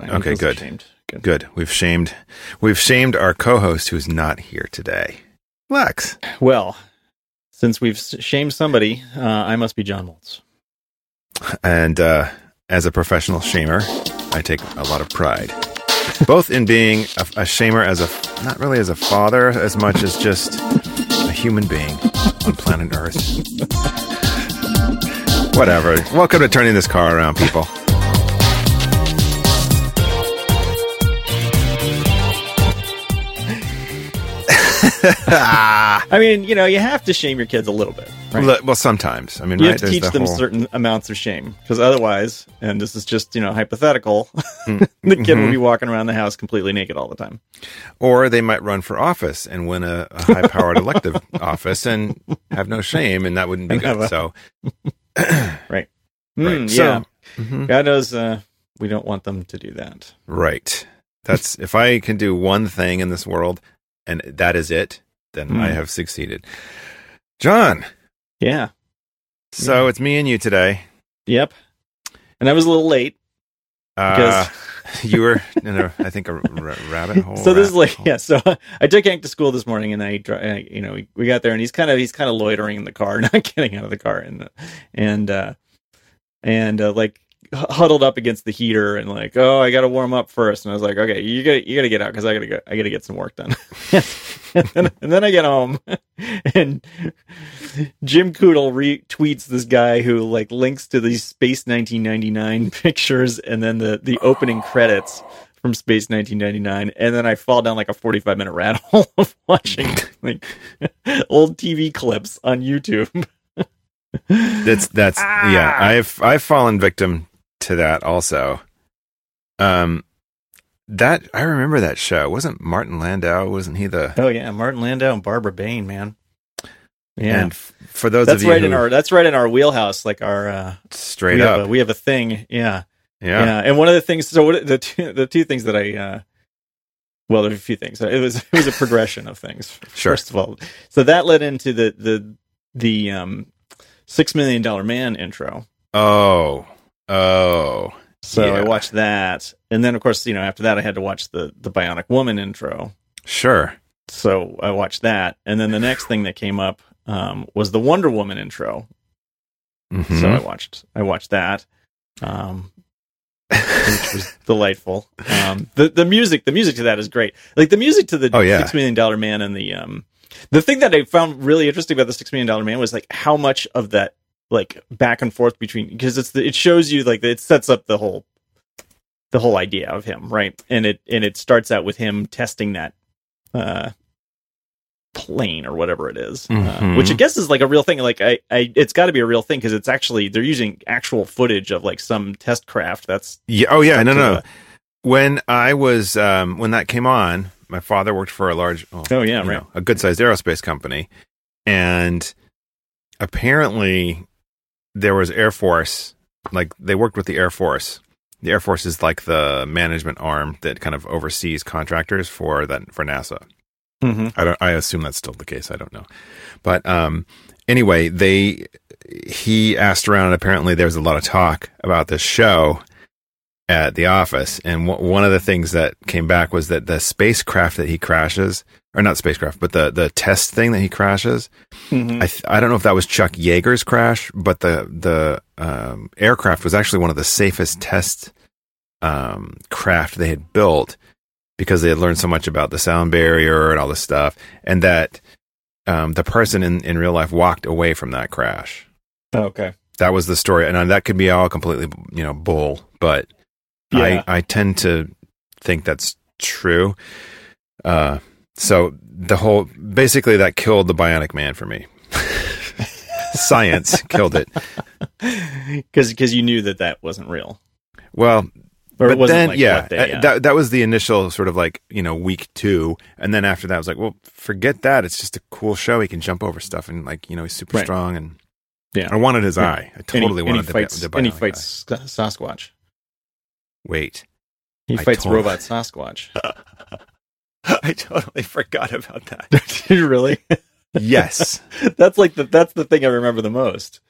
Okay, good. Good. We've shamed our co-host who's not here today. Lex. Well, since we've shamed somebody, I must be John Moltz. And as a professional shamer, I take a lot of pride, both in being a shamer as a, not really as a father, as much as just a human being on planet Earth. Whatever. Welcome to Turning This Car Around, people. I mean, you know, you have to shame your kids a little bit, right? Well, sometimes. I mean, you have to teach them certain amounts of shame, because otherwise, and this is just, you know, hypothetical, the kid will be walking around the house completely naked all the time. Or they might run for office and win a high-powered elective office and have no shame, and that wouldn't be good. So, right. Right. So, yeah. Mm-hmm. God knows we don't want them to do that. Right. That's if I can do one thing in this world, and that is it, then I have succeeded. John. Yeah. So it's me and you today. Yep. And I was a little late. Because you were in a rabbit hole. So this is like, hole. Yeah. So I took Hank to school this morning, and I, you know, we got there, and he's kind of loitering in the car, not getting out of the car, and like huddled up against the heater, and like, oh, I got to warm up first. And I was like, okay, you gotta get out, because I gotta get some work done. and then I get home, and Jim Kudel retweets this guy who like links to these Space 1999 pictures, and then the opening credits from Space 1999, and then I fall down like a 45-minute rat hole of watching like old TV clips on YouTube. That's yeah. I've fallen victim to that also. That I remember that show. Wasn't Martin Landau? Wasn't he the? Oh yeah, Martin Landau and Barbara Bain, man. Yeah, and for those that's of you right who, that's right in our wheelhouse. Like our straight up, we have a thing. Yeah. Yeah. And one of the things. So what, the two things that I. Well, there were a few things. It was a progression of things. Sure. First of all, so that led into the $6 Million Man intro. Oh. So yeah. I watched that, and then of course, you know, after that I had to watch the Bionic Woman intro. Sure. So I watched that, and then the next thing that came up was the Wonder Woman intro. Mm-hmm. So I watched that, which was delightful. The music to that is great. Like the music to the $6 Million Man and the thing that I found really interesting about the $6 Million Man was like how much of that like back and forth between, because it shows you like it sets up the whole idea of him, right? And it starts out with him testing that plane or whatever it is, which I guess is like a real thing. Like I it's got to be a real thing, because it's actually they're using actual footage of like some test craft. That's When I was when that came on. My father worked for a large, a good-sized aerospace company, and apparently there was Air Force. Like they worked with the Air Force. The Air Force is like the management arm that kind of oversees contractors for NASA. Mm-hmm. I assume that's still the case. I don't know, but anyway, he asked around, and apparently there was a lot of talk about this show at the office, and one of the things that came back was that the spacecraft that he crashes, or not spacecraft, but the test thing that he crashes, I don't know if that was Chuck Yeager's crash, but the aircraft was actually one of the safest test craft they had built, because they had learned so much about the sound barrier and all this stuff, and that the person in real life walked away from that crash. Oh, okay, that was the story, and that could be all completely, you know, bull, but. Yeah. I tend to think that's true. So basically that killed the Bionic Man for me. Science killed it. Because you knew that wasn't real. Well, or but then, like, yeah, that was the initial sort of like, you know, week two. And then after that, I was like, well, forget that. It's just a cool show. He can jump over stuff, and like, you know, he's super strong. And yeah, I wanted his eye. I totally wanted the Bionic eye. And he fights Sasquatch. Wait. He fights Robot Sasquatch. I totally forgot about that. Did you really? Yes. That's the thing I remember the most.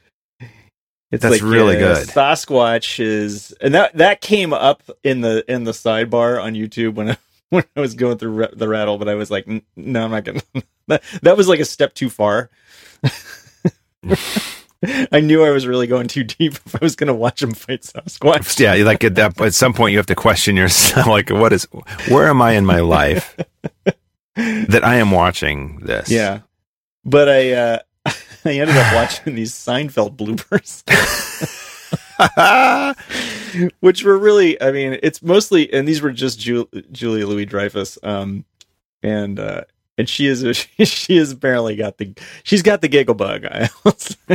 It's that's like really good. Sasquatch is, and that came up in the sidebar on YouTube when I was going through the rattle, but I was like, no, I'm not gonna. That was like a step too far. I knew I was really going too deep if I was going to watch him fight Sasquatch. Yeah, like at some point you have to question yourself, like, where am I in my life that I am watching this? Yeah, but I ended up watching these Seinfeld bloopers. Which were really, I mean, it's mostly, and these were just Julia Louis-Dreyfus, and she is apparently she's got the giggle bug.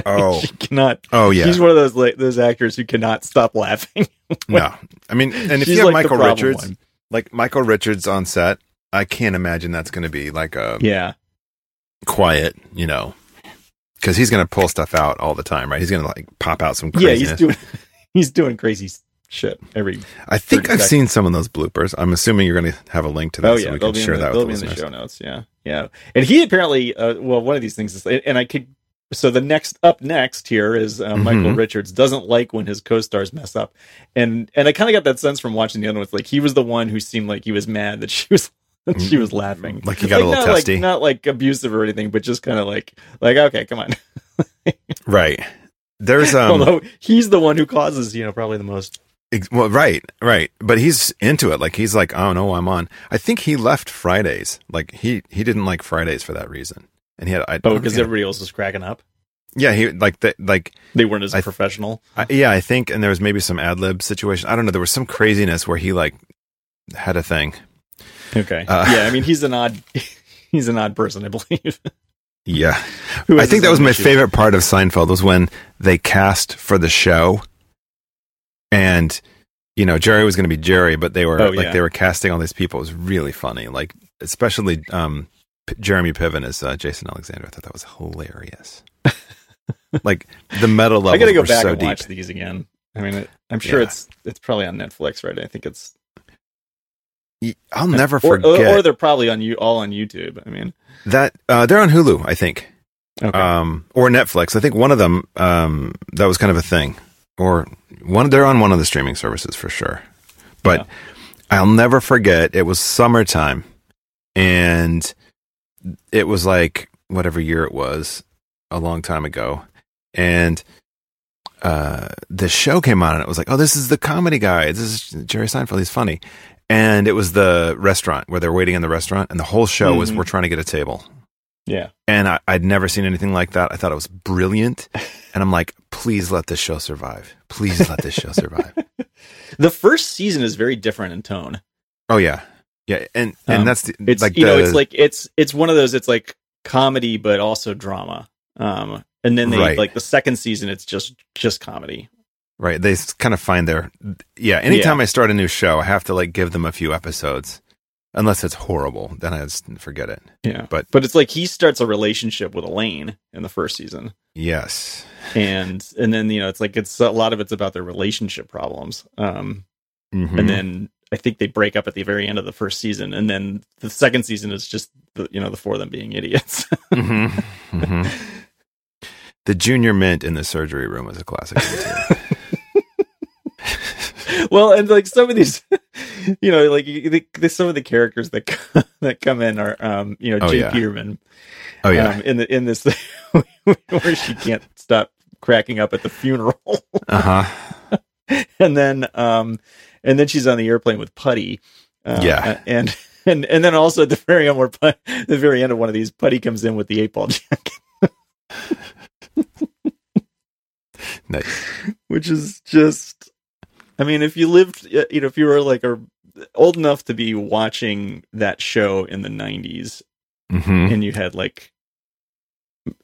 Oh, she cannot. Oh yeah, she's one of those actors who cannot stop laughing. No, I mean, and if you have like Michael Richards on set, I can't imagine that's going to be like a quiet, you know. Because he's going to pull stuff out all the time, right? He's going to like pop out some craziness. Yeah, he's doing crazy shit every. I think I've seen some of those bloopers. I'm assuming you're going to have a link to that, so we can share that with the listeners. They'll be in the show notes. Yeah, yeah. And he apparently, one of these things is, and I could. So the next here is Michael Richards doesn't like when his co-stars mess up, and I kind of got that sense from watching the other ones. Like he was the one who seemed like he was mad that she was laughing, like he got a little testy, not like abusive or anything, but just kind of like okay, come on. Right, there's although he's the one who causes, you know, probably the most. Well, right, but he's into it. Like he's like, oh no, I'm on. I think he left Fridays. Like he didn't like Fridays for that reason, and he had because everybody else was cracking up. Yeah, he like they weren't as professional. I think, and there was maybe some ad lib situation. I don't know. There was some craziness where he like had a thing. Okay. Yeah, I mean he's an odd person, I believe. Yeah. I think that was my favorite part of Seinfeld was when they cast for the show, and you know, Jerry was going to be Jerry, but they were they were casting all these people. It was really funny. Like especially Jeremy Piven as Jason Alexander. I thought that was hilarious. Like the meta levels were so deep. I got to go back and watch these again. I mean, I'm sure it's probably on Netflix, right? I think it's I'll never forget. Or they're probably all on YouTube. I mean, that they're on Hulu, I think, or Netflix. I think one of them that was kind of a thing, or one. They're on one of the streaming services for sure. But I'll never forget. It was summertime, and it was like whatever year it was, a long time ago, and. The show came on and it was like, oh, this is the comedy guy. This is Jerry Seinfeld. He's funny. And it was the restaurant where they're waiting in the restaurant. And the whole show was, we're trying to get a table. Yeah. And I'd never seen anything like that. I thought it was brilliant. And I'm like, please let this show survive. Please let this show survive. The first season is very different in tone. Oh yeah. Yeah. And that's the, it's, like, you know, it's like, it's one of those, it's like comedy, but also drama. And then they like the second season, it's just comedy. Right. They kind of find their, anytime I start a new show, I have to like give them a few episodes, unless it's horrible. Then I just forget it. Yeah. But it's like, he starts a relationship with Elaine in the first season. Yes. And then, you know, it's like, it's a lot of it's about their relationship problems. And then I think they break up at the very end of the first season. And then the second season is just the four of them being idiots. The Junior Mint in the surgery room was a classic. Well, and like some of these, you know, like some of the characters that come in are, you know, Jay Peterman. Oh yeah. In this thing where she can't stop cracking up at the funeral. And then she's on the airplane with Putty. And then also at the very end, of one of these, Putty comes in with the 8-ball jacket. Nice. Which is just, I mean, if you lived, you know, if you were like old enough to be watching that show in the 90s, and you had like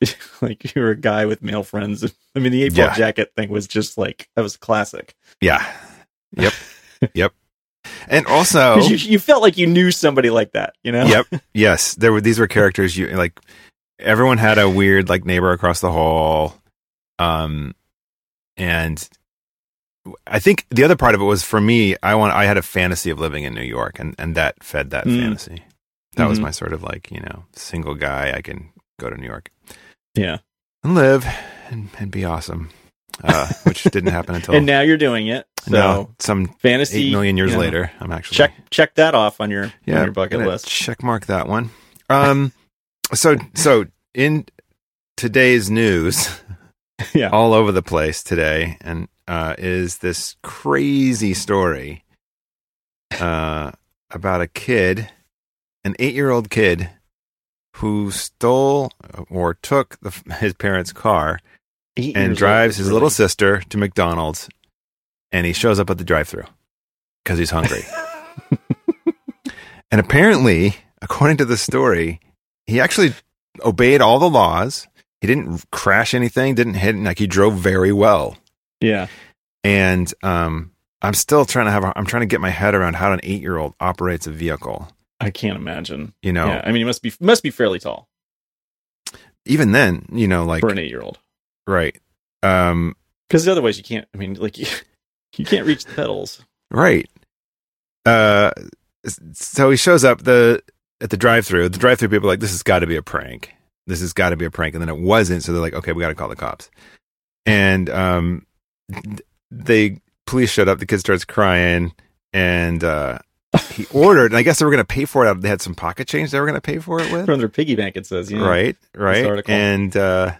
you were a guy with male friends. I mean, the 8-ball jacket thing was just like, that was classic. Yeah. Yep. Yep. And also, you felt like you knew somebody like that, you know? Yep. Yes. These were characters you like. Everyone had a weird like neighbor across the hall. And I think the other part of it was for me, I had a fantasy of living in New York, and that fed that fantasy. That was my sort of like, you know, single guy. I can go to New York. Yeah. And live and be awesome. which didn't happen until... And now you're doing it. So no, some fantasy, 8 million years later. I'm actually... Check that off on your, on your bucket list. Check mark that one. So in today's news, all over the place today, and is this crazy story about a kid, an 8-year-old kid, who stole or took his parents' car and drives his little sister to McDonald's, and he shows up at the drive-thru because he's hungry. And apparently, according to the story, he actually obeyed all the laws. He didn't crash anything, didn't hit, like he drove very well. Yeah. And I'm still trying to I'm trying to get my head around how an 8-year-old operates a vehicle. I can't imagine. You know, I mean, he must be fairly tall. Even then, you know, like for an 8-year-old, right? Because otherwise, you can't. I mean, like you can't reach the pedals, right? So he shows up at the drive-thru. The drive-thru people are like, "This has got to be a prank. This has got to be a prank." And then it wasn't, so they're like, "Okay, we got to call the cops." And the police showed up. The kid starts crying, and he ordered, and I guess they were going to pay for it. They had some pocket change they were going to pay for it with. From their piggy bank, it says. Yeah. Right. And the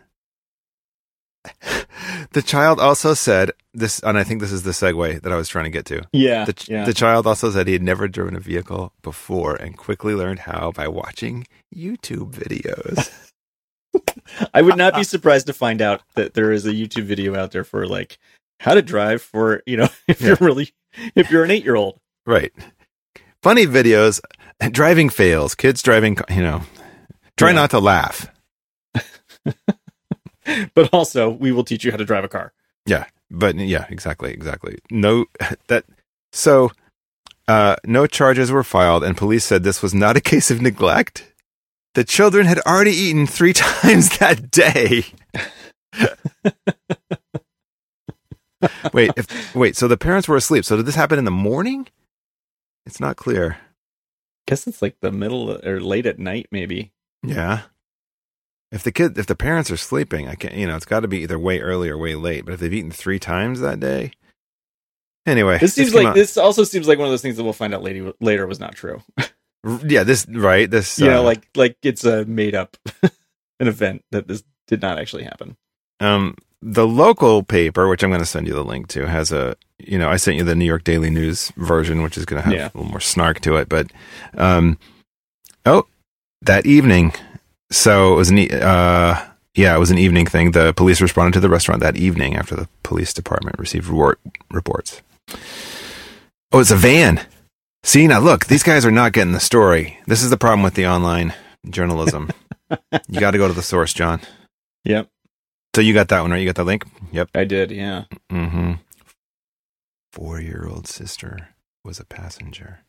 child also said this, and I think this is the segue that I was trying to get to. Yeah. The child also said he had never driven a vehicle before and quickly learned how by watching YouTube videos. I would not be surprised to find out that there is a YouTube video out there for, like, how to drive for, you know, if you're an 8-year-old. Right. Funny videos, driving fails, kids driving, you know, try not to laugh. But also, we will teach you how to drive a car. Yeah, but exactly. No charges were filed, and police said this was not a case of neglect. The children had already eaten 3 times that day. Wait, so the parents were asleep. So did this happen in the morning? It's not clear. Guess it's like the middle or late at night, maybe. Yeah. If the parents are sleeping, I can't. You know, it's got to be either way early or way late. But if they've eaten 3 times that day, anyway, this also seems like one of those things that we'll find out later was not true. Yeah. This. You know, like it's a made up an event that this did not actually happen. The local paper, which I'm going to send you the link to, has I sent you the New York Daily News version, which is going to have a little more snark to it. But, that evening. So it was it was an evening thing. The police responded to the restaurant that evening after the police department received reports. Oh, it's a van. See, now look, these guys are not getting the story. This is the problem with the online journalism. You got to go to the source, John. Yep. So you got that one, right? You got that link? Yep. I did, yeah. Mm-hmm. 4-year-old sister was a passenger.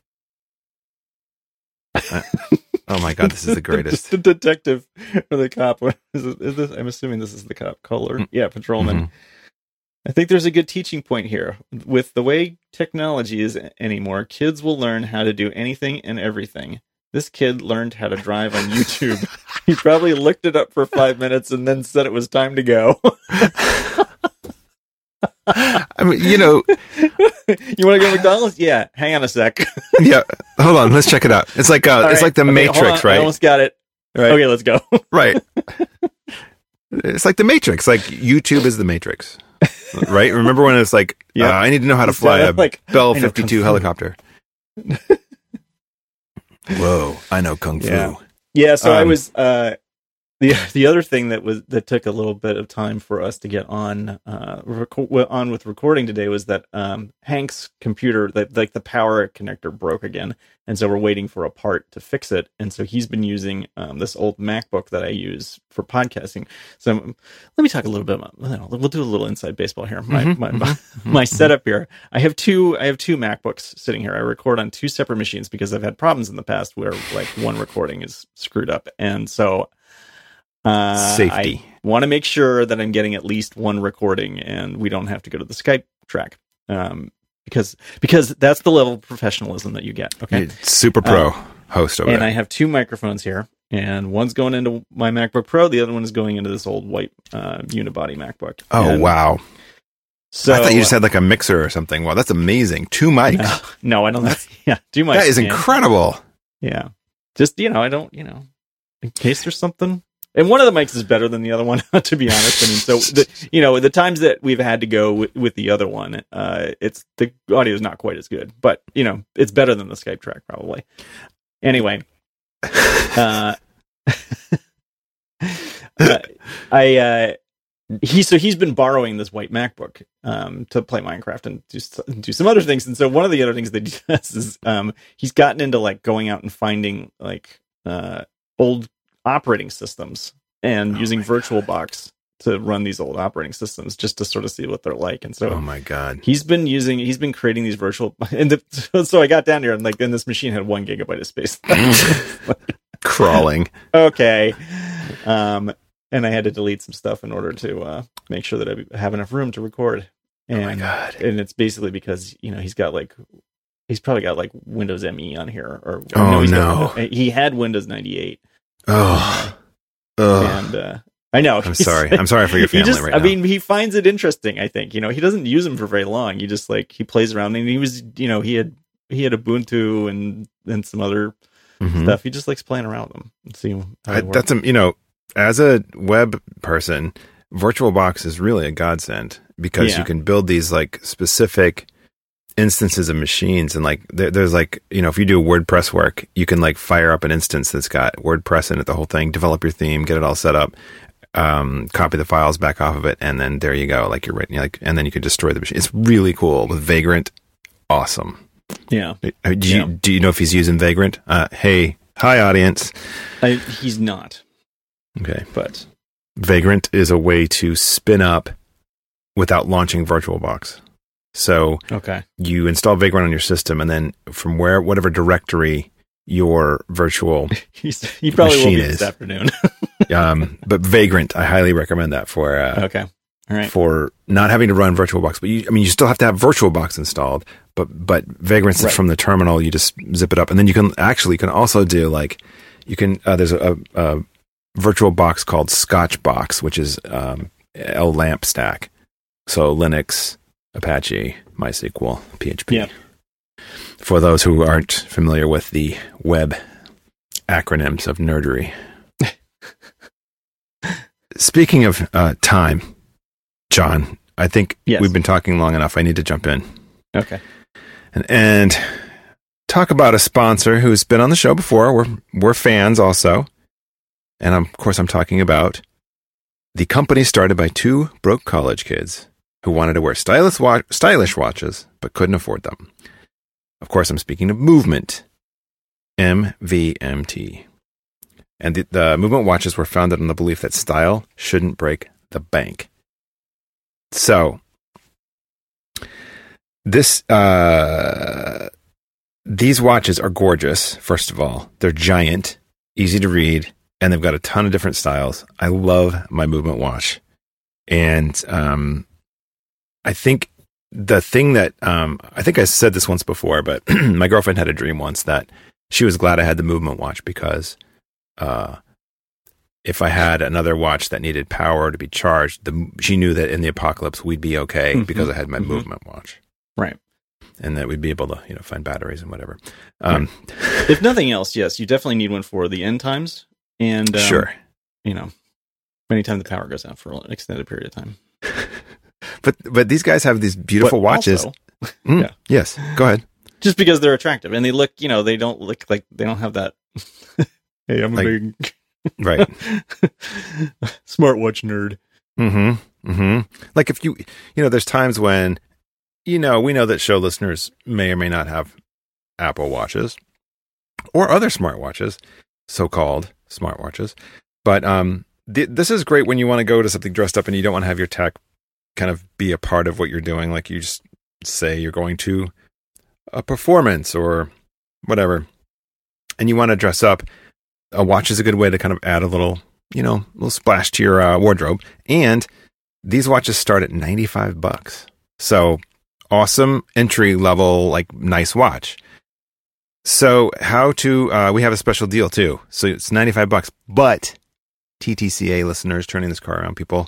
Oh my God, this is the greatest. The detective or the cop. Is this, I'm assuming this is the cop. Caller. Yeah, patrolman. Mm-hmm. I think there's a good teaching point here. With the way technology is anymore, kids will learn how to do anything and everything. This kid learned how to drive on YouTube. He probably looked it up for 5 minutes and then said it was time to go. I mean, you know, you want to go to McDonald's? Yeah, hang on a sec. Yeah, hold on, let's check it out. It's like the Matrix, right? I almost got it. Right. Okay, let's go. Right. It's like the Matrix. Like YouTube is the Matrix, right? Remember when it's like, I need to know how to fly a Bell 52 helicopter. Whoa, I know kung fu. Yeah, so I was the other thing that took a little bit of time for us to get on with recording today was that Hank's computer, like the power connector, broke again, and so we're waiting for a part to fix it. And so he's been using this old MacBook that I use for podcasting. So let me talk a little bit about. We'll do a little inside baseball here. My setup here. I have two MacBooks sitting here. I record on 2 separate machines because I've had problems in the past where like one recording is screwed up, and so. Safety. I want to make sure that I'm getting at least one recording and we don't have to go to the Skype track because that's the level of professionalism that you get. Okay. It's super pro host over there. And I have 2 microphones here, and one's going into my MacBook Pro. The other one is going into this old white unibody MacBook. Oh, wow. So I thought you just had like a mixer or something. Wow, that's amazing. Two mics. No, I don't. Yeah, two mics. That is incredible. Yeah, just I don't. In case there's something. And one of the mics is better than the other one, to be honest. I mean, so the times that we've had to go with the other one, it's the audio is not quite as good, but it's better than the Skype track probably. Anyway, he's been borrowing this white MacBook to play Minecraft and do some other things. And so one of the other things that he does is he's gotten into like going out and finding like old operating systems and using VirtualBox to run these old operating systems just to sort of see what they're like. And so, oh my God, he's been creating these virtual. And so I got down here and like, then this machine had 1 gigabyte of space crawling. Okay. And I had to delete some stuff in order to make sure that I have enough room to record. And, oh my God. And it's basically because, he's probably got like Windows ME on here or he had Windows 98. And I know. I'm sorry. I'm sorry for your family right now. I mean, he finds it interesting, I think. He doesn't use them for very long. He just he plays around and he was, he had Ubuntu and some other stuff. He just likes playing around with them and see how they work. That's as a web person, VirtualBox is really a godsend because you can build these like specific instances of machines and like there's like if you do WordPress work you can like fire up an instance that's got WordPress in it, the whole thing, develop your theme, get it all set up, copy the files back off of it, and then there you go, like you're writing and then you can destroy the machine. It's really cool with Vagrant. Awesome. Do you know if he's using Vagrant? Hey, hi audience. He's not. Okay, but Vagrant is a way to spin up without launching VirtualBox. So you install Vagrant on your system, and then from whatever directory your virtual you probably machine will be this afternoon. But Vagrant, I highly recommend that for all right, for not having to run VirtualBox. But you still have to have VirtualBox installed. But Vagrant from the terminal, you just zip it up, and then you can also do there's a VirtualBox called Scotchbox, which is a LAMP stack. So Linux, Apache, MySQL, PHP. Yeah. For those who aren't familiar with the web acronyms of nerdery. Speaking of time, John, I think we've been talking long enough. I need to jump in. Okay. And talk about a sponsor who's been on the show before. We're fans also. And of course, I'm talking about the company started by two broke college kids who wanted to wear stylish watches but couldn't afford them. Of course, I'm speaking of Movement, MVMT. And the Movement watches were founded on the belief that style shouldn't break the bank. So, these watches are gorgeous, first of all. They're giant, easy to read, and they've got a ton of different styles. I love my Movement watch. And I think the thing that, I think I said this once before, but my girlfriend had a dream once that she was glad I had the Movement watch because if I had another watch that needed power to be charged, she knew that in the apocalypse we'd be okay because I had my Movement watch. Right. And that we'd be able to, find batteries and whatever. Right. If nothing else, yes, you definitely need one for the end times. And, anytime the power goes out for an extended period of time. But these guys have these beautiful watches. Also, yes, go ahead. Just because they're attractive and they look, they don't look like they don't have that. Hey, I'm a big right smartwatch nerd. Mm-hmm. Mm-hmm. Like if there's times when we know that show listeners may or may not have Apple watches or other smartwatches, so-called smartwatches. But this is great when you want to go to something dressed up and you don't want to have your tech kind of be a part of what you're doing. Like you just say you're going to a performance or whatever, and you want to dress up. A watch is a good way to kind of add a little, little splash to your wardrobe. And these watches start at $95. So awesome entry level, like nice watch. So we have a special deal too. So it's $95, but TTCA listeners, turning this car around people,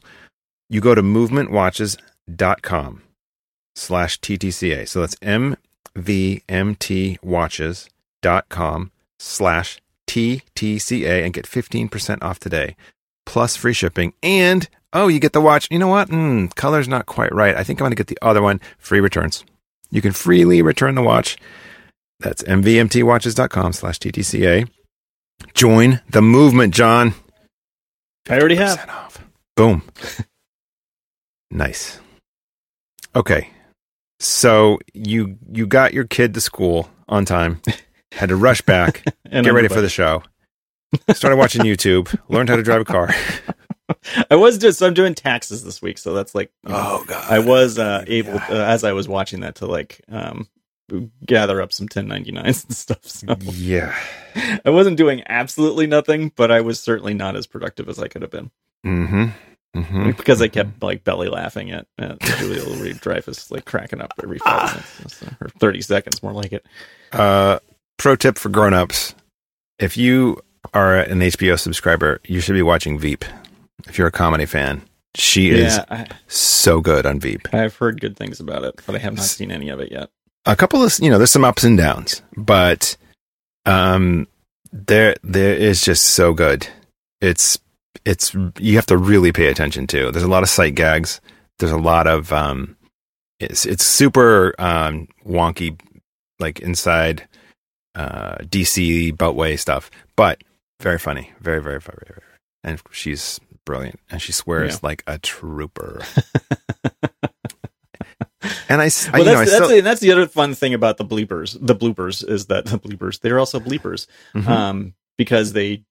you go to movementwatches.com /TTCA. So that's mvmtwatches.com/TTCA and get 15% off today, plus free shipping. And, oh, you get the watch. You know what? Color's not quite right. I think I'm going to get the other one. Free returns. You can freely return the watch. That's mvmtwatches.com/TTCA. Join the movement, John. I already have. Off. Boom. Nice. Okay. So you got your kid to school on time, had to rush back, and get ready for the show. Started watching YouTube, learned how to drive a car. I'm doing taxes this week. So that's like, God. I was able, as I was watching that, to gather up some 1099s and stuff. So yeah, I wasn't doing absolutely nothing, but I was certainly not as productive as I could have been. Because I kept belly laughing at Julia Louis-Dreyfus cracking up every 5 minutes or 30 seconds, more like it. Pro tip for grown-ups: if you are an HBO subscriber, you should be watching Veep. If you're a comedy fan, she is so good on Veep. I've heard good things about it, but I have not seen any of it yet. A couple of, there's some ups and downs, but there is just so good. It's you have to really pay attention to. There's a lot of sight gags. There's a lot of it's super wonky, inside DC Beltway stuff, but very funny, very, very, very, very, and she's brilliant, and she swears like a trooper. And that's the other fun thing about the bloopers is that the bloopers, they're also bleepers, because they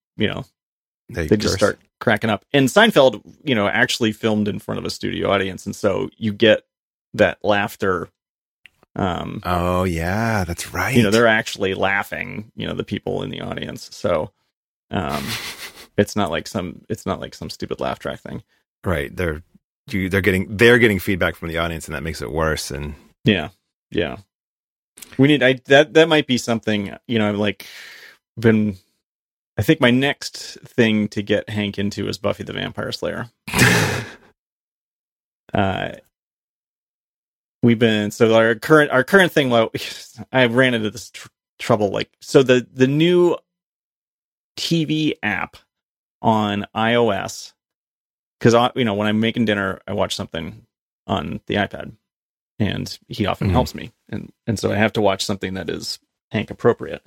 just start cracking up. And Seinfeld, actually filmed in front of a studio audience. And so you get that laughter. Oh yeah, that's right. They're actually laughing, the people in the audience. So, it's not like some stupid laugh track thing. Right. They're getting feedback from the audience, and that makes it worse. And yeah, we need that might be something. I think my next thing to get Hank into is Buffy the Vampire Slayer. Our current thing. Well, I ran into this trouble. The new TV app on iOS. Because, when I'm making dinner, I watch something on the iPad, and he often helps me. And so I have to watch something that is Hank appropriate.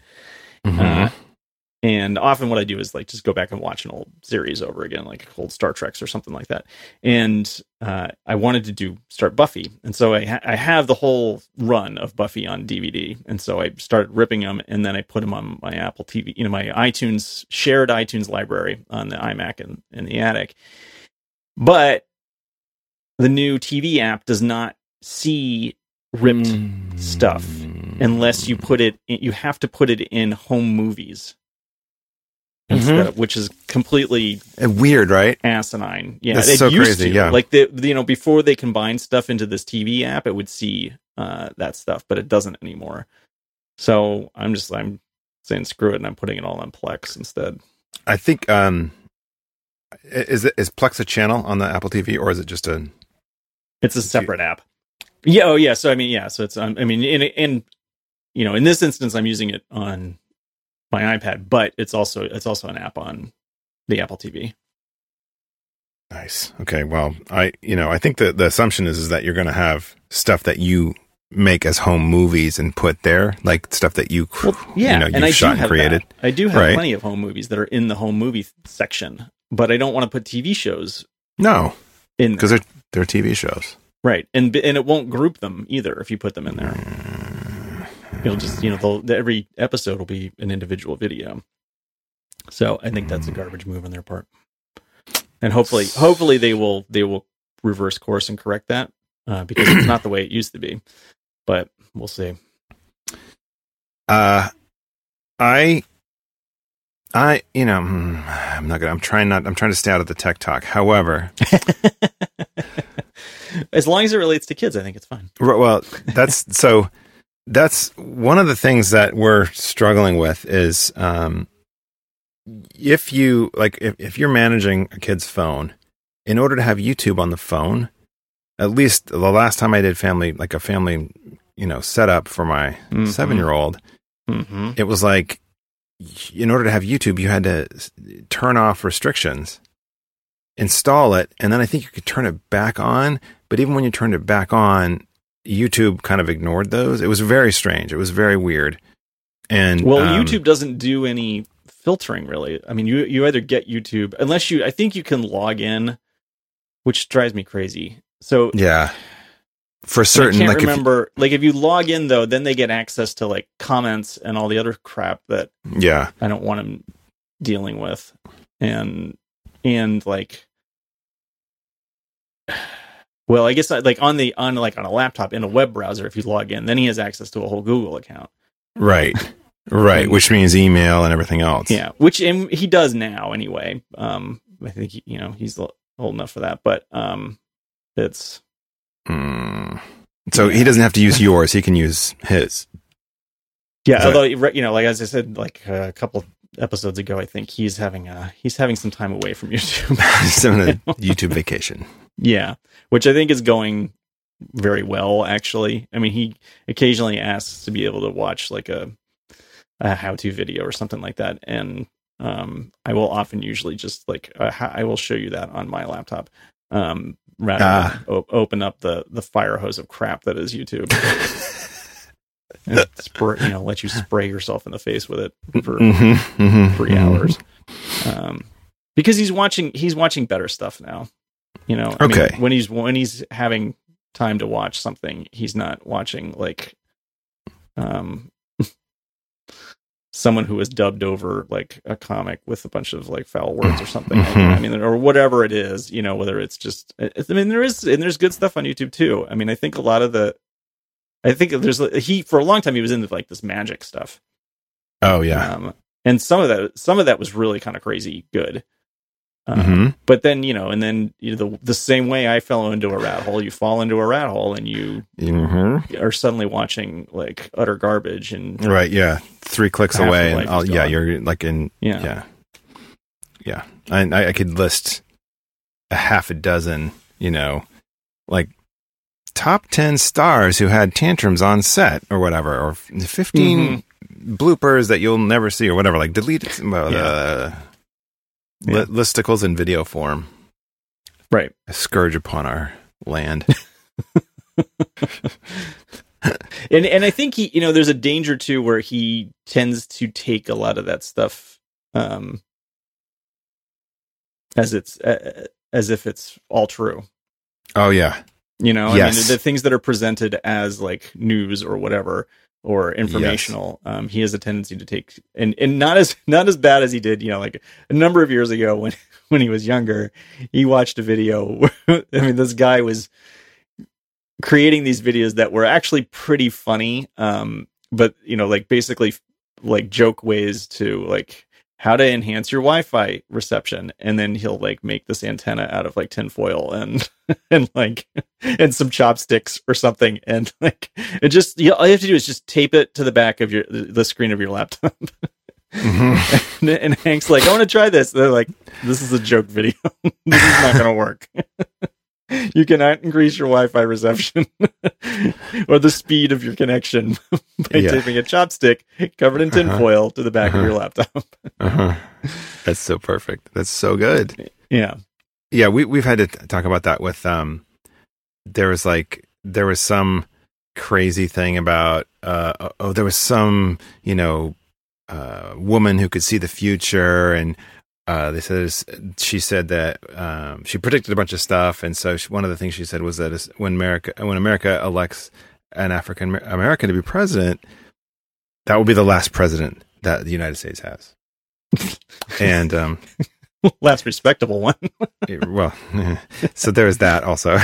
And often what I do is just go back and watch an old series over again, like old Star Treks or something like that. And I wanted to start Buffy. And so I have the whole run of Buffy on DVD. And so I started ripping them, and then I put them on my Apple TV, my iTunes, shared iTunes library on the iMac and in the attic. But the new TV app does not see ripped stuff unless you put it in, you have to put it in home movies, instead of, which is completely weird, right? Asinine. Yeah, that's so crazy. Yeah, before they combined stuff into this TV app, it would see that stuff, but it doesn't anymore. So I'm saying screw it, and I'm putting it all on Plex instead. I think. Is Plex a channel on the Apple TV, or is it just a? It's a separate app. Yeah. Oh, yeah. So So it's. In this instance, I'm using it on my iPad, but it's also an app on the Apple TV. Nice. Okay. Well, I think the assumption is that you're going to have stuff that you make as home movies and put there, stuff that you you've shot and created. I do have plenty of home movies that are in the home movie section. But I don't want to put TV shows. No, because they're TV shows, right? And it won't group them either if you put them in there. It'll just every episode will be an individual video. So I think that's a garbage move on their part. And hopefully they will reverse course and correct that because it's not the way it used to be. But we'll see. I'm trying to stay out of the tech talk. However, as long as it relates to kids, I think it's fine. Well, that's one of the things that we're struggling with is, if you, if you're managing a kid's phone, in order to have YouTube on the phone, at least the last time I did family, like a family, you know, setup for my 7-year-old, it was like, in order to have YouTube, you had to turn off restrictions, install it, and then I think you could turn it back on. But even when you turned it back on, YouTube kind of ignored those. It was very strange. It was very weird. And well, YouTube doesn't do any filtering, really. I mean, you either get YouTube, unless you, I think you can log in, which drives me crazy. So yeah, for certain, I can't remember. If you log in though, then they get access to like comments and all the other crap that I don't want them dealing with, and like. Well, I guess like on a laptop in a web browser, if you log in, then he has access to a whole Google account. Right. Which means email and everything else. Yeah, which he does now anyway. I think he's old enough for that, but it's. So he doesn't have to use yours; he can use his. Yeah, although like as I said, like a couple episodes ago, I think he's having some time away from YouTube. He's having a YouTube vacation. Yeah, which I think is going very well, actually. I mean, he occasionally asks to be able to watch like a how-to video or something like that, and I will often usually just like I will show you that on my laptop rather than open up the fire hose of crap that is YouTube. And let you spray yourself in the face with it for 3 hours, because he's watching better stuff now. I mean, when he's having time to watch something, he's not watching like someone who is dubbed over like a comic with a bunch of like foul words or something. I mean, or whatever it is, whether it's just, there's good stuff on YouTube too. I mean, I think for a long time he was into like this magic stuff. Oh yeah. And some of that was really kind of crazy good. But then, the same way I fell into a rat hole, you fall into a rat hole and you are suddenly watching like utter garbage and right. Yeah. 3 clicks away. And you're like in. Yeah. I could list a half a dozen, like top 10 stars who had tantrums on set or whatever, or 15 bloopers that you'll never see or whatever, like deleted. Listicles in video form. Right. A scourge upon our land. and I think he, there's a danger too where he tends to take a lot of that stuff as if it's all true. Oh yeah. Yes. I mean, the things that are presented as like news or whatever or informational, yes. He has a tendency to take, and not as bad as he did, like a number of years ago when he was younger, he watched a video where, I mean, this guy was creating these videos that were actually pretty funny, but, like basically like joke ways to like how to enhance your Wi-Fi reception. And then he'll like make this antenna out of like tin foil and some chopsticks or something. And like, it just, all you have to do is just tape it to the back of the screen of your laptop. And Hank's like, I want to try this. And they're like, this is a joke video. This is not going to work. You cannot increase your Wi-Fi reception or the speed of your connection by taping a chopstick covered in tin foil to the back of your laptop. That's so perfect. That's so good. Yeah. Yeah. We've had to talk about that with, there was some crazy thing about, there was some, woman who could see the future, and she said that she predicted a bunch of stuff, and so one of the things she said was that when America elects an African American to be president, that will be the last president that the United States has, and last respectable one. So there's that also.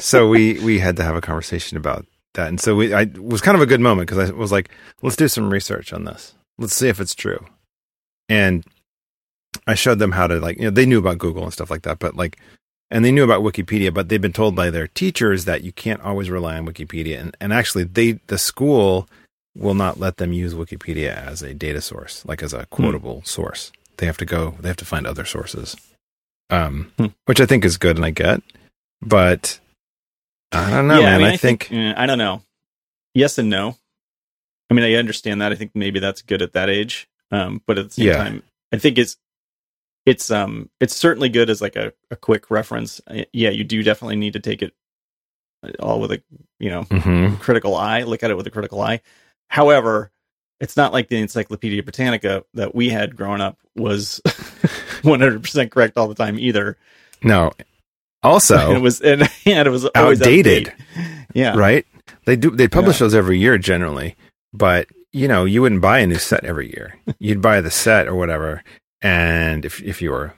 So we had to have a conversation about that, and so I was kind of a good moment because I was like, let's do some research on this, let's see if it's true, and. I showed them how to they knew about Google and stuff like that, but and they knew about Wikipedia, but they've been told by their teachers that you can't always rely on Wikipedia. And actually the school will not let them use Wikipedia as a data source, like as a quotable source. They have to find other sources, which I think is good and I get, but I don't know, yeah, man. I mean, I think I don't know. Yes and no. I mean, I understand that. I think maybe that's good at that age. But at the same time, I think it's certainly good as like a quick reference. Yeah, you do definitely need to take it all with a, critical eye, look at it with a critical eye. However, it's not like the Encyclopedia Britannica that we had growing up was 100% correct all the time either. No. Also, it was outdated. Yeah. Right. They publish those every year generally, but you wouldn't buy a new set every year. You'd buy the set or whatever. And if you were,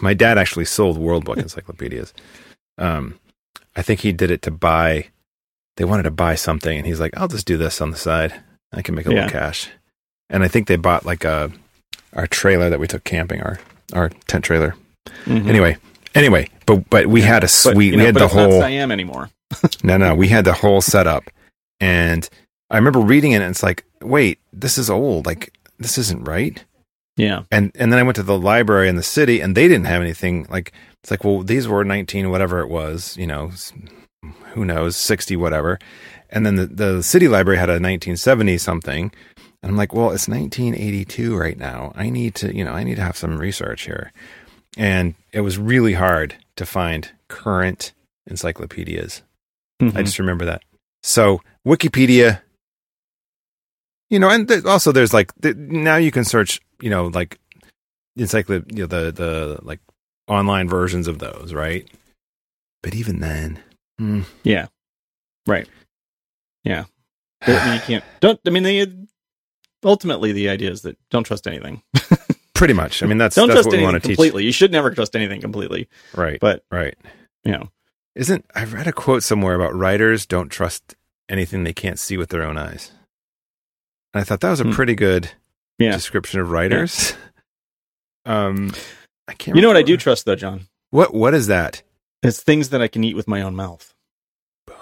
my dad actually sold World Book encyclopedias. I think he did it to buy. They wanted to buy something, and he's like, "I'll just do this on the side. I can make a little cash." And I think they bought like our trailer that we took camping, our tent trailer. Mm-hmm. Anyway, but we had a suite. It's not Siam anymore. No, we had the whole setup, and I remember reading it, and it's like, wait, this is old. Like, this isn't right. Yeah. And then I went to the library in the city, and they didn't have anything. Like, it's like, well, these were 19, whatever it was. Who knows, 60, whatever. And then the city library had a 1970 something, and I'm like, well, it's 1982 right now. I need to have some research here. And it was really hard to find current encyclopedias. Mm-hmm. I just remember that. So Wikipedia, and also there's like, now you can search, like encyclopedia, the like online versions of those. Right. But even then. Yeah. Right. Yeah. Ultimately the idea is that don't trust anything. Pretty much. I mean, that's what we want to teach. You should never trust anything completely. Right. But I read a quote somewhere about writers don't trust anything they can't see with their own eyes. And I thought that was a pretty good description of writers. Yeah. I can't remember. You know what I do trust though, John? What is that? It's things that I can eat with my own mouth. Boom.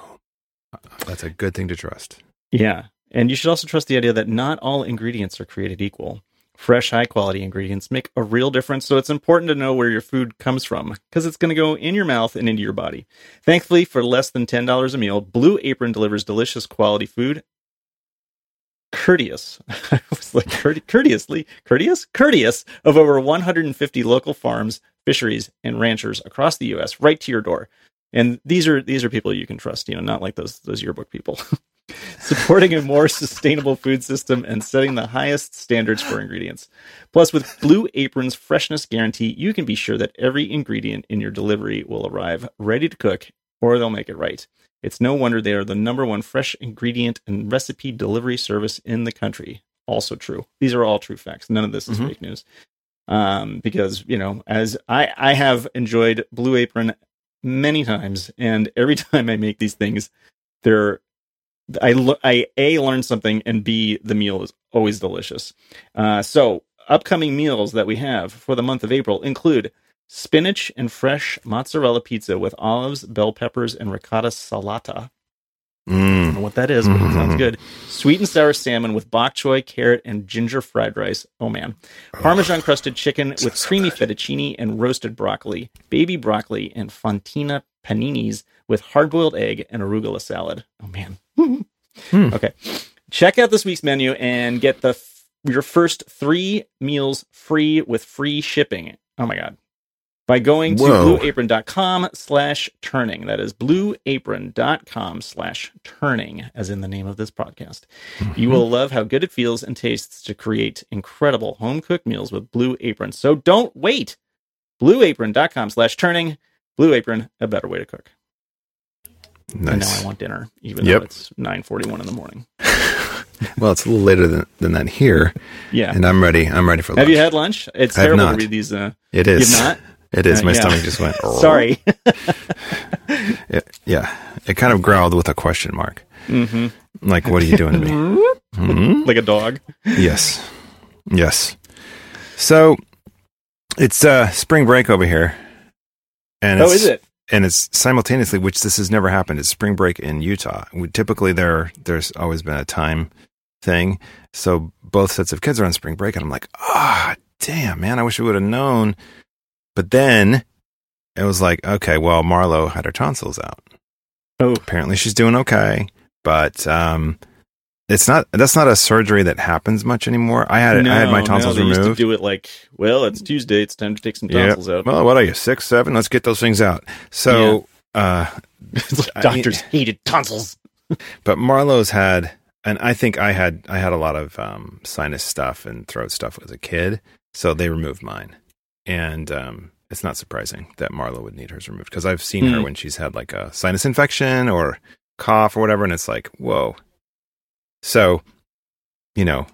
That's a good thing to trust. Yeah. And you should also trust the idea that not all ingredients are created equal. Fresh, high-quality ingredients make a real difference, so it's important to know where your food comes from, because it's going to go in your mouth and into your body. Thankfully, for less than $10 a meal, Blue Apron delivers delicious quality food. Courteous of over 150 local farms, fisheries, and ranchers across the U.S. right to your door. And these are people you can trust, not like those yearbook people. Supporting a more sustainable food system and setting the highest standards for ingredients. Plus, with Blue Apron's freshness guarantee, you can be sure that every ingredient in your delivery will arrive ready to cook, or they'll make it right. It's no wonder they are the #1 fresh ingredient and recipe delivery service in the country. Also true. These are all true facts. None of this is fake news. Because, as I have enjoyed Blue Apron many times, and every time I make these things, they're I learn something, and B, the meal is always delicious. So upcoming meals that we have for the month of April include spinach and fresh mozzarella pizza with olives, bell peppers, and ricotta salata. I don't know what that is, but it sounds good. Sweet and sour salmon with bok choy, carrot, and ginger fried rice. Oh, man. Parmesan crusted chicken with creamy fettuccine and roasted broccoli, baby broccoli, and fontina paninis with hard-boiled egg and arugula salad. Oh, man. Okay. Check out this week's menu and get your first 3 meals free with free shipping. Oh, my God. By going to blueapron.com/turning. That is blueapron.com/turning, as in the name of this podcast. You will love how good it feels and tastes to create incredible home-cooked meals with Blue Apron. So don't wait. blueapron.com/turning. Blue Apron, a better way to cook. Nice. And now I want dinner, even though it's 9:41 in the morning. Well, it's a little later than that here. Yeah. And I'm ready for lunch. Have you had lunch? It's terrible to read these. It is. You've not? It is. My stomach just went. Oh. Sorry. It kind of growled with a question mark. Mm-hmm. Like, what are you doing to me? Mm-hmm. Like a dog. Yes. So it's spring break over here. And is it? And it's simultaneously, which this has never happened. It's spring break in Utah. Typically, there's always been a time thing. So both sets of kids are on spring break, and I'm like, damn, man, I wish we would have known. But then it was like, okay, well, Marlo had her tonsils out. Apparently she's doing okay, but that's not a surgery that happens much anymore. I had my tonsils removed. Used to do it like, well, it's Tuesday, it's time to take some tonsils out. Well, what are you, 6, 7? Let's get those things out. So it's like doctors hated tonsils. But Marlo's had, and I think I had a lot of sinus stuff and throat stuff as a kid, so they removed mine. And it's not surprising that Marlo would need hers removed, because I've seen her when she's had like a sinus infection or cough or whatever, and it's like, whoa. So, you know,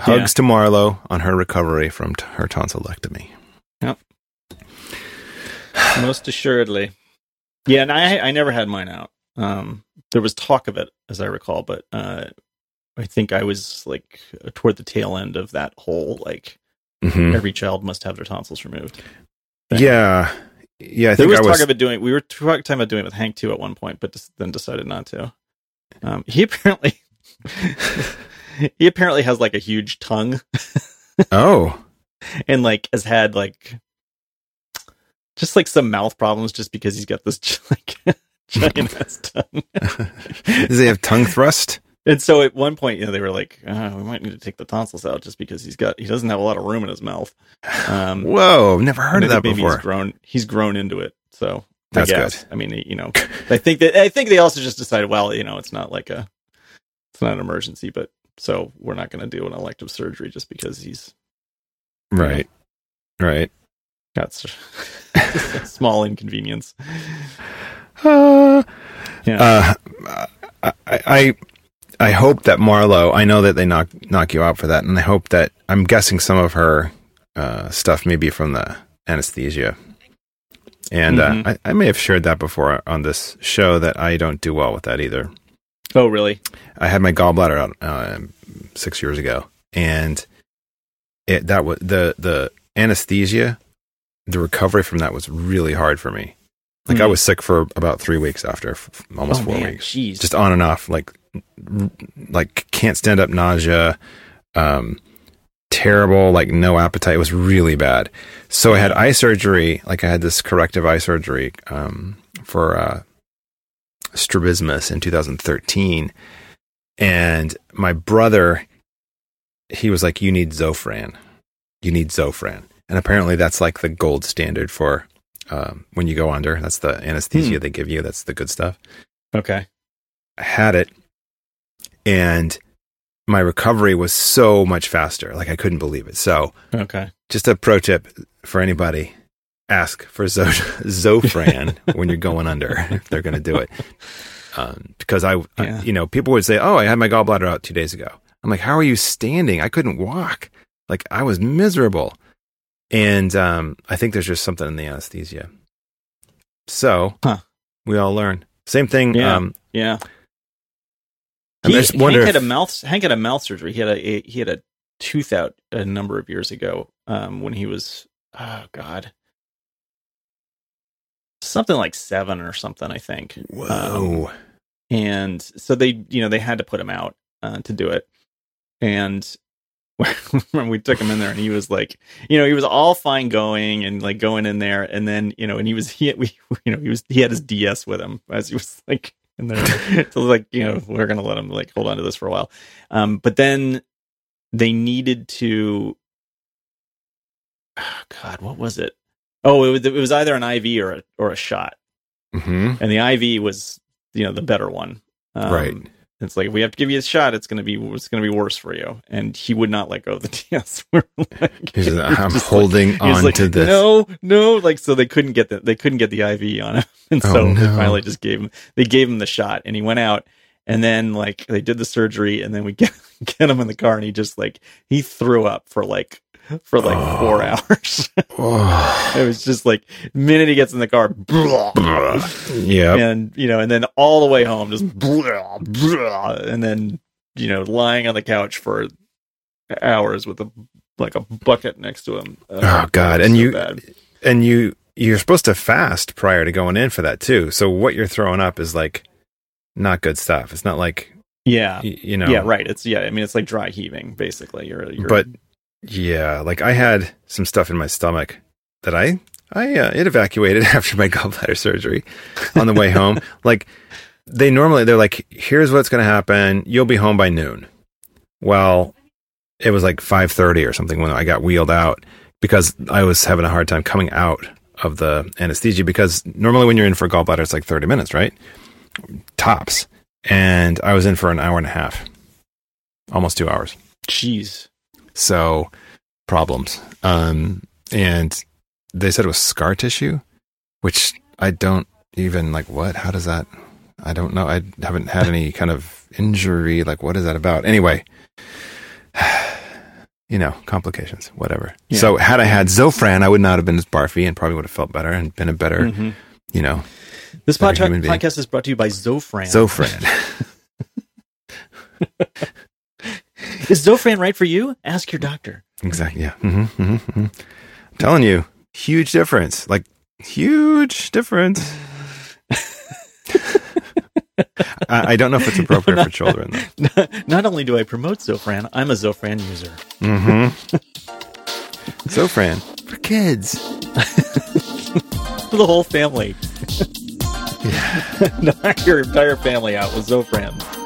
hugs to Marlo on her recovery from her tonsillectomy. Yep. Most assuredly. Yeah, and I never had mine out. There was talk of it, as I recall, but I think I was like toward the tail end of that whole like every child must have their tonsils removed. Yeah. We were talking about doing it with Hank too at one point, but then decided not to. He apparently has like a huge tongue. And like has had like just like some mouth problems just because he's got this like giant ass tongue. Does he have tongue thrust? And so at one point, they were like, we might need to take the tonsils out just because he doesn't have a lot of room in his mouth. Whoa, never heard of that before. He's grown into it. So that's good. I mean, I think they also just decided, well, it's not an emergency, but so we're not going to do an elective surgery just because he's right. That's a small inconvenience. I hope that Marlo, I know that they knock you out for that, and I hope that, I'm guessing some of her stuff may be from the anesthesia. And I may have shared that before on this show, that I don't do well with that either. Oh, really? I had my gallbladder out 6 years ago, and the anesthesia, the recovery from that was really hard for me. Like I was sick for about 3 weeks after, almost 4 weeks. Geez. Just on and off, like can't stand up, nausea, terrible, like no appetite. It was really bad. So I had eye surgery, like I had this corrective eye surgery for strabismus in 2013, and my brother, he was like, you need Zofran, and apparently that's like the gold standard for when you go under. That's the anesthesia they give you, that's the good stuff. Okay. I had it, and my recovery was so much faster, like I couldn't believe it. So just a pro tip for anybody: ask for Zofran when you're going under, if they're going to do it. Because I people would say, I had my gallbladder out 2 days ago. I'm like, how are you standing? I couldn't walk. Like, I was miserable. And I think there's just something in the anesthesia. So we all learn. Same thing. Yeah. Hank had a mouth surgery. He had a tooth out a number of years ago when he was, something like 7 or something, I think. Whoa. And so they had to put him out to do it. And when we took him in there, and he was like, he was all fine going and like going in there. And then, and he had his DS with him as he was like in there. So like, we're going to let him like hold on to this for a while. But then they needed to, what was it? Oh, it was either an IV or a shot, and the IV was the better one. Right. It's like, if we have to give you a shot, it's gonna be worse for you. And he would not let go of the DS. He's like, I'm holding on to this. No, like, so they couldn't get the IV on him, and they finally just gave him the shot, and he went out. And then, like, they did the surgery, and then we get him in the car, and he just like he threw up for 4 hours. It was just like, the minute he gets in the car, yeah, and then all the way home, just and then lying on the couch for hours with a bucket next to him. Oh God! And so you're supposed to fast prior to going in for that too. So what you're throwing up is like not good stuff. It's not like yeah, right. It's I mean, it's like dry heaving basically. But yeah, like I had some stuff in my stomach that it evacuated after my gallbladder surgery on the way home. Like they normally, they're like, here's what's going to happen. You'll be home by noon. Well, it was like 5:30 or something when I got wheeled out because I was having a hard time coming out of the anesthesia, because normally when you're in for gallbladder, it's like 30 minutes, right? Tops. And I was in for an hour and a half, almost 2 hours. Jeez. So problems. And they said it was scar tissue, which I don't even like, what, how does that, I don't know. I haven't had any kind of injury. Like, what is that about? Anyway, you know, complications, whatever. Yeah. So had I had Zofran, I would not have been as barfy and probably would have felt better and been a better, you know. This podcast is brought to you by Zofran. Zofran. Is Zofran right for you? Ask your doctor. Exactly. Yeah. Mm-hmm, mm-hmm, mm-hmm. I'm telling you, huge difference. Like, huge difference. I don't know if it's appropriate for children. Not only do I promote Zofran, I'm a Zofran user. Mm-hmm. Zofran for kids. For the whole family. Yeah. Knock your entire family out with Zofran.